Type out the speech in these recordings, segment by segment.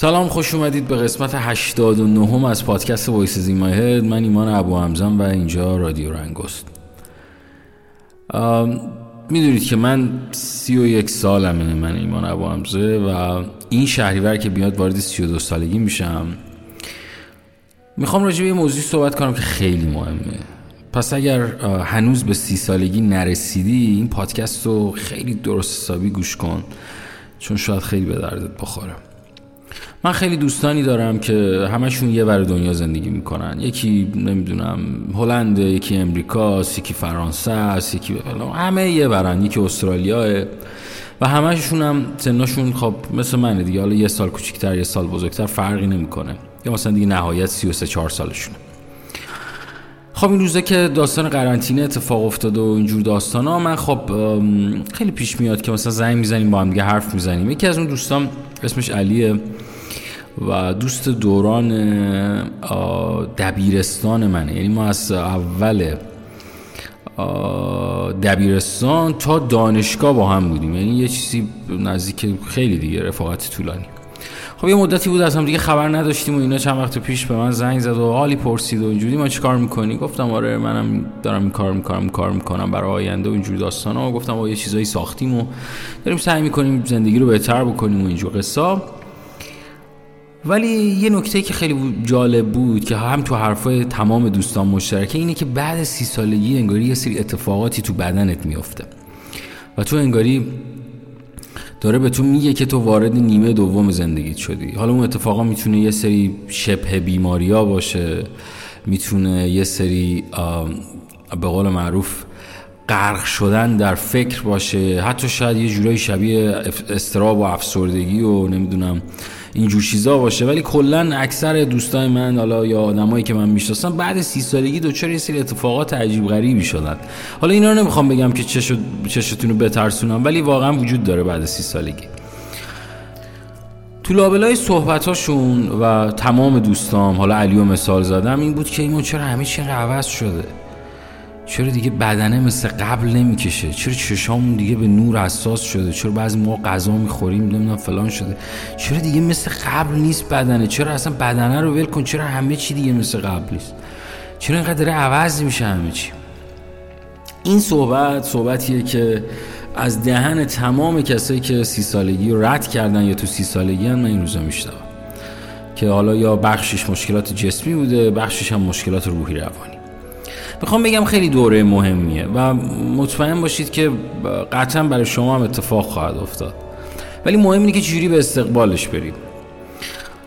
سلام، خوش اومدید به قسمت 89 از پادکست Voices In My Head. من ایمان ابوحمزه و اینجا رادیو رنگ است. میدونید که من 31 سالمه، من ایمان ابوحمزه و این شهریور که بیاد وارد 32 سالگی میشم. میخوام راجع به یه موضوع صحبت کنم که خیلی مهمه. پس اگر هنوز به 30 سالگی نرسیدی این پادکست رو خیلی درست حسابی گوش کن، چون شاید خیلی به دردت بخوره. من خیلی دوستانی دارم که همشون یه ور دنیا زندگی میکنن، یکی نمیدونم هلند، یکی امریکا، یکی فرانسه است، یکی همه یه ورن، یکی استرالیاه و همشون هم سنشون خب مثل منه دیگه، حالا یه سال کوچیک‌تر یه سال بزرگتر فرقی نمیکنه، یا مثلا دیگه نهایت 33-4 سالشونه. خب این روزا که داستان قرنطینه اتفاق افتاد و اینجور داستانا، من خب خیلی پیش میاد که مثلا زنگ میزنیم با هم دیگه، حرف میزنیم. یکی از اون دوستام اسمش علیه و دوست دوران دبیرستان منه، یعنی ما از اول دبیرستان تا دانشگاه با هم بودیم، یعنی یه چیزی نزدیک خیلی دیگه، رفاقت طولانی. خب یه مدتی بود از هم دیگه خبر نداشتیم و اینا. چند وقت پیش به من زنگ زد و حالی پرسید و اینجوری ما چیکار میکنی؟ گفتم آره منم دارم این کار میکنم برای آینده و اینجور داستانا، و گفتم یه چیزایی ساختیم و داریم سعی میکنیم زندگی رو بهتر بکنیم و اینجور قصه. ولی یه نکته که خیلی جالب بود که هم تو حرفای تمام دوستان مشترکه اینه که بعد 30 سالگی انگاری یه سری اتفاقاتی تو بدنت میفته و تو انگاری داره به تو میگه که تو وارد نیمه دوم زندگیت شدی. حالا اون اتفاقا میتونه یه سری شبه بیماریا باشه، میتونه یه سری به قول معروف غرق شدن در فکر باشه، حتی شاید یه جورایی شبیه اضطراب و افسردگی و نمیدونم اینجور چیزا باشه. ولی کلن اکثر دوستای من حالا یا آدمایی که من میشناسم بعد 30 سالگی دوچار یه سری اتفاقات عجیب غریبی شدن. حالا اینا رو نمیخوام بگم که چشتون رو بترسونم، ولی واقعا وجود داره بعد 30 سالگی. تو لابلای صحبتاشون و تمام دوستام، حالا علیو مثال زدم، این بود که ایمان چرا همه چی عوض شده؟ چرا دیگه بدنه مثل قبل نمیکشه؟ چرا چشامون دیگه به نور حساس شده؟ چرا بعضی ما غذا میخوریم نمیدونم فلان شده؟ چرا دیگه مثل قبل نیست بدنه؟ چرا اصلا بدنه رو ول کن، چرا همه چی دیگه مثل قبل نیست؟ چرا اینقدر عوض میشه همه چی؟ این صحبتیه که از دهن تمام کسایی که 30 سالگی رد کردن یا تو 30 سالگی هم من این روزا میشنوم که حالا یا بخشش مشکلات جسمی بوده، بخشش هم مشکلات روحی روانی. میخوام بگم خیلی دوره مهمیه و مطمئن باشید که قطعا برای شما هم اتفاق خواهد افتاد، ولی مهم اینه که چجوری به استقبالش برید.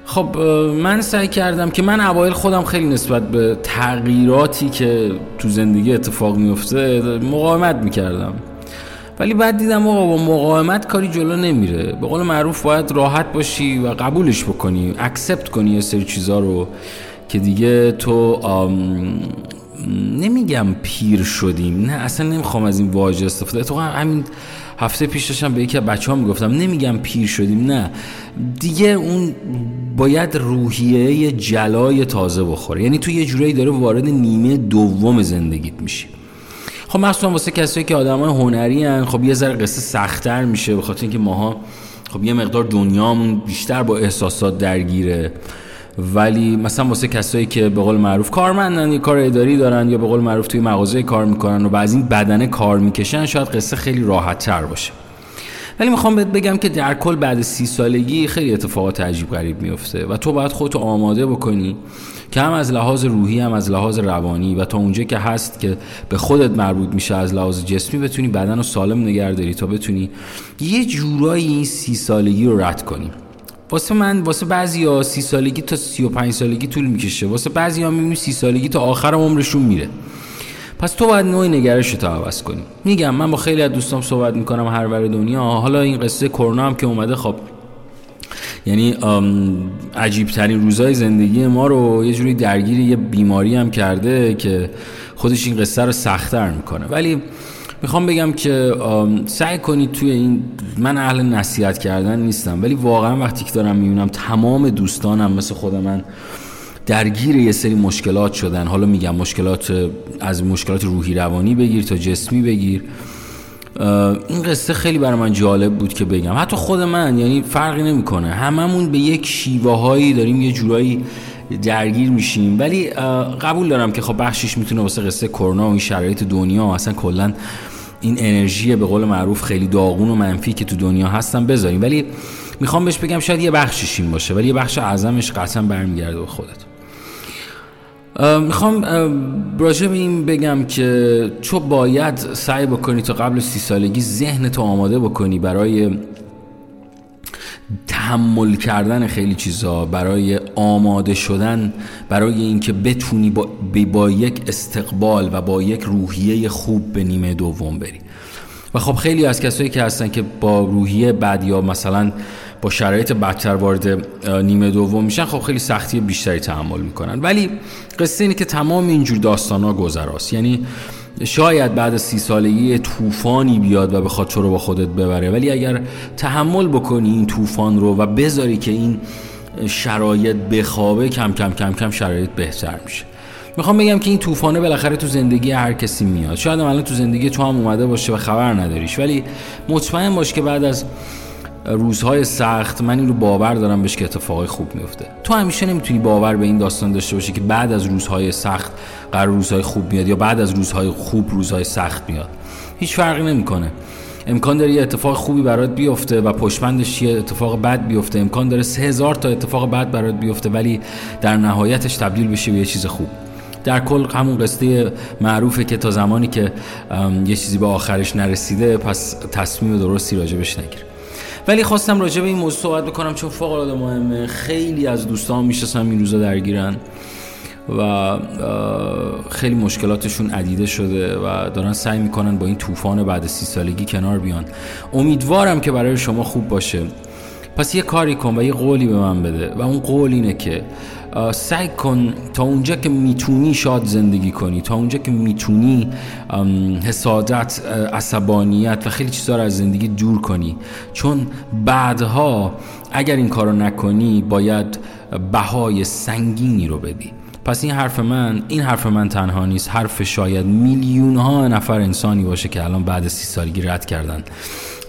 خب من سعی کردم که من اوایل خودم خیلی نسبت به تغییراتی که تو زندگی اتفاق میفته مقاومت میکردم، ولی بعد دیدم با مقاومت کاری جلو نمیره. به قول معروف باید راحت باشی و قبولش بکنی، اکسپت کنی یه سری چیزا رو که دیگه تو نمیگم پیر شدیم، نه اصلا نمیخوام از این واژه استفاده کنم. تو همین هفته پیش داشتم به یکی از بچه‌ها میگفتم نمیگم پیر شدیم، نه دیگه اون باید روحیه جلای تازه بخوره، یعنی تو یه جورایی داره وارد نیمه دوم زندگیت میشی. خب مخصوصا واسه کسایی که آدمای هنری ان خب یه ذره قصه سخت‌تر میشه، به خاطر اینکه ماها خب یه مقدار دنیامون بیشتر با احساسات درگیره. ولی مثلا واسه کسایی که به قول معروف کارمندن، یه کار اداری دارن، یا به قول معروف توی مغازه کار میکنن و بعضی بدنه کار میکشن، شاید قصه خیلی راحت تر باشه. ولی میخوام بهت بگم که در کل بعد 30 سالگی خیلی اتفاقات عجیب غریب میفته و تو باید خودتو آماده بکنی که هم از لحاظ روحی هم از لحاظ روانی و تا اونجا که هست که به خودت مربوط میشه از لحاظ جسمی بتونی بدن رو سالم نگه داری تا بتونی یه جورایی این 30 سالگی رو رد کنی. واسه بعضیا 30 سالگی تا 35 سالگی طول میکشه، واسه بعضیا میبینیم 30 سالگی تا آخر عمرشون میره. پس تو باید نوع نگرشتو عوض کنی. میگم من با خیلی از دوستام صحبت میکنم هر ور دنیا. حالا این قصه کرونا هم که اومده، خب یعنی عجیب ترین روزای زندگی ما رو یه جوری درگیر یه بیماری هم کرده که خودش این قصه رو سخت‌تر میکنه. ولی میخوام بگم که سعی کنید توی این، من اهل نصیحت کردن نیستم، ولی واقعا وقتی که دارم میبینم تمام دوستانم مثل خود من درگیر یه سری مشکلات شدن، حالا میگم مشکلات، از مشکلات روحی روانی بگیر تا جسمی بگیر، این قصه خیلی برای من جالب بود که بگم. حتی خود من، یعنی فرقی نمیکنه، هممون به یک شیوه‌هایی داریم یه جورایی درگیر میشیم، ولی قبول دارم که خب بخشش میتونه واسه قصه کرونا و این شرایط دنیا و اصلا کلا این انرژی به قول معروف خیلی داغون و منفی که تو دنیا هستن بذاریم، ولی میخوام بهش بگم شاید یه بخشش این باشه، ولی یه بخش اعظمش قطعا برمیگرده به خودت. میخوام راجع به این بگم که چو باید سعی بکنی تا قبل 30 سالگی ذهنتو آماده بکنی برای تحمل کردن خیلی چیزا، برای آماده شدن، برای اینکه بتونی با یک استقبال و با یک روحیه خوب به نیمه دوم بری. و خب خیلی از کسایی که هستن که با روحیه بد یا مثلا با شرایط بدتر وارد نیمه دوم میشن، خب خیلی سختی بیشتری تحمل میکنن. ولی قصه اینه که تمام اینجور داستانا گذراست، یعنی شاید بعد از 30 سالگی طوفانی بیاد و بخواد تو رو با خودت ببره، ولی اگر تحمل بکنی این طوفان رو و بذاری که این شرایط بخوابه، کم کم کم کم شرایط بهتر میشه. میخوام بگم که این طوفانه بالاخره تو زندگی هر کسی میاد، شاید الان تو زندگی تو هم اومده باشه و خبر نداریش، ولی مطمئن باش که بعد از روزهای سخت، من این رو باور دارم بهش، که اتفاقای خوب میفته. تو همیشه نمیتونی باور به این داستان داشته باشی که بعد از روزهای سخت قرار روزهای خوب میاد، یا بعد از روزهای خوب روزهای سخت میاد. هیچ فرقی نمیکنه. امکان داره یه اتفاق خوبی برات بیفته و پشتبندش یه اتفاق بد بیفته، امکان داره 3000 تا اتفاق بد برات بیفته، ولی در نهایتش تبدیل بشه به یه چیز خوب. در کل همون قصه معروفه که تا زمانی که یه چیزی به آخرش نرسیده، پس تصمیم درستی راجبش نگیر. ولی خواستم راجع به این موضوع صحبت بکنم چون فوق العاده مهمه. خیلی از دوستان میشناسم این روزا درگیرن و خیلی مشکلاتشون عدیده شده و دارن سعی میکنن با این طوفان بعد از 30 سالگی کنار بیان. امیدوارم که برای شما خوب باشه. پس یه کاری کن و یه قولی به من بده، و اون قول اینه که سعی کن تا اونجا که میتونی شاد زندگی کنی، تا اونجا که میتونی حسادت، عصبانیت و خیلی چیزا رو از زندگی دور کنی، چون بعدها اگر این کارو نکنی باید بهای سنگینی رو بدی. پس این حرف من تنها نیست، حرف شاید میلیون ها نفر انسانی باشه که الان بعد از 30 سالگی رد کردن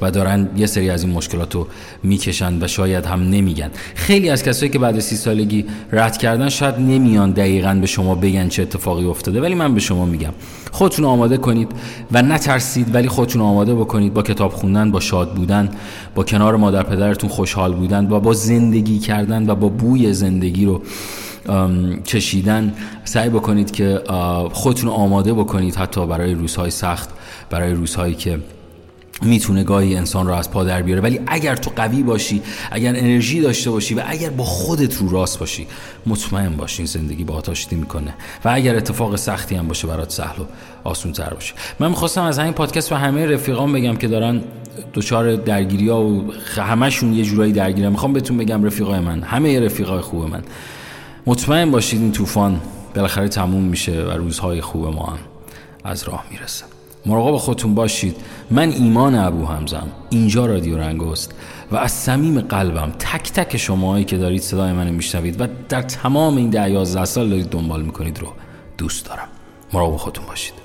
و دارن یه سری از این مشکلاتو میکشن و شاید هم نمیگن. خیلی از کسایی که بعد از 30 سالگی رد کردن شاید نمیان دقیقاً به شما بگن چه اتفاقی افتاده، ولی من به شما میگم خودتون آماده کنید و نترسید، ولی خودتون آماده بکنید با کتاب خوندن، با شاد بودن، با کنار مادر پدرتون خوشحال بودن، با زندگی کردن و با بوی زندگی رو چشیدن. سعی بکنید که خودتون آماده بکنید حتی برای روزهای سخت، برای روزهایی که میتونه گاهی انسان رو از پا در بیاره. ولی اگر تو قوی باشی، اگر انرژی داشته باشی و اگر با خودت رو راست باشی، مطمئن باش این زندگی با آتاشتی میکنه و اگر اتفاق سختی هم باشه برات سهل و آسون تر باشه. من میخواستم از همین پادکست و همه رفیقام بگم که دارن دچار درگیری ها و همشون یه جورایی درگیرن، میخوام بهتون بگم رفیقای من، همه رفیقای خوب من، مطمئن باشید این طوفان بالاخره تموم میشه و روزهای خوب ما هم از راه میرسه. مراقب خودتون باشید. من ایمان ابوحمزه‌ام، اینجا رادیو رنگ است و از صمیم قلبم تک تک شماهایی که دارید صدای منو میشنوید و در تمام این 10-11 سال دارید دنبال میکنید رو دوست دارم. مراقب خودتون باشید.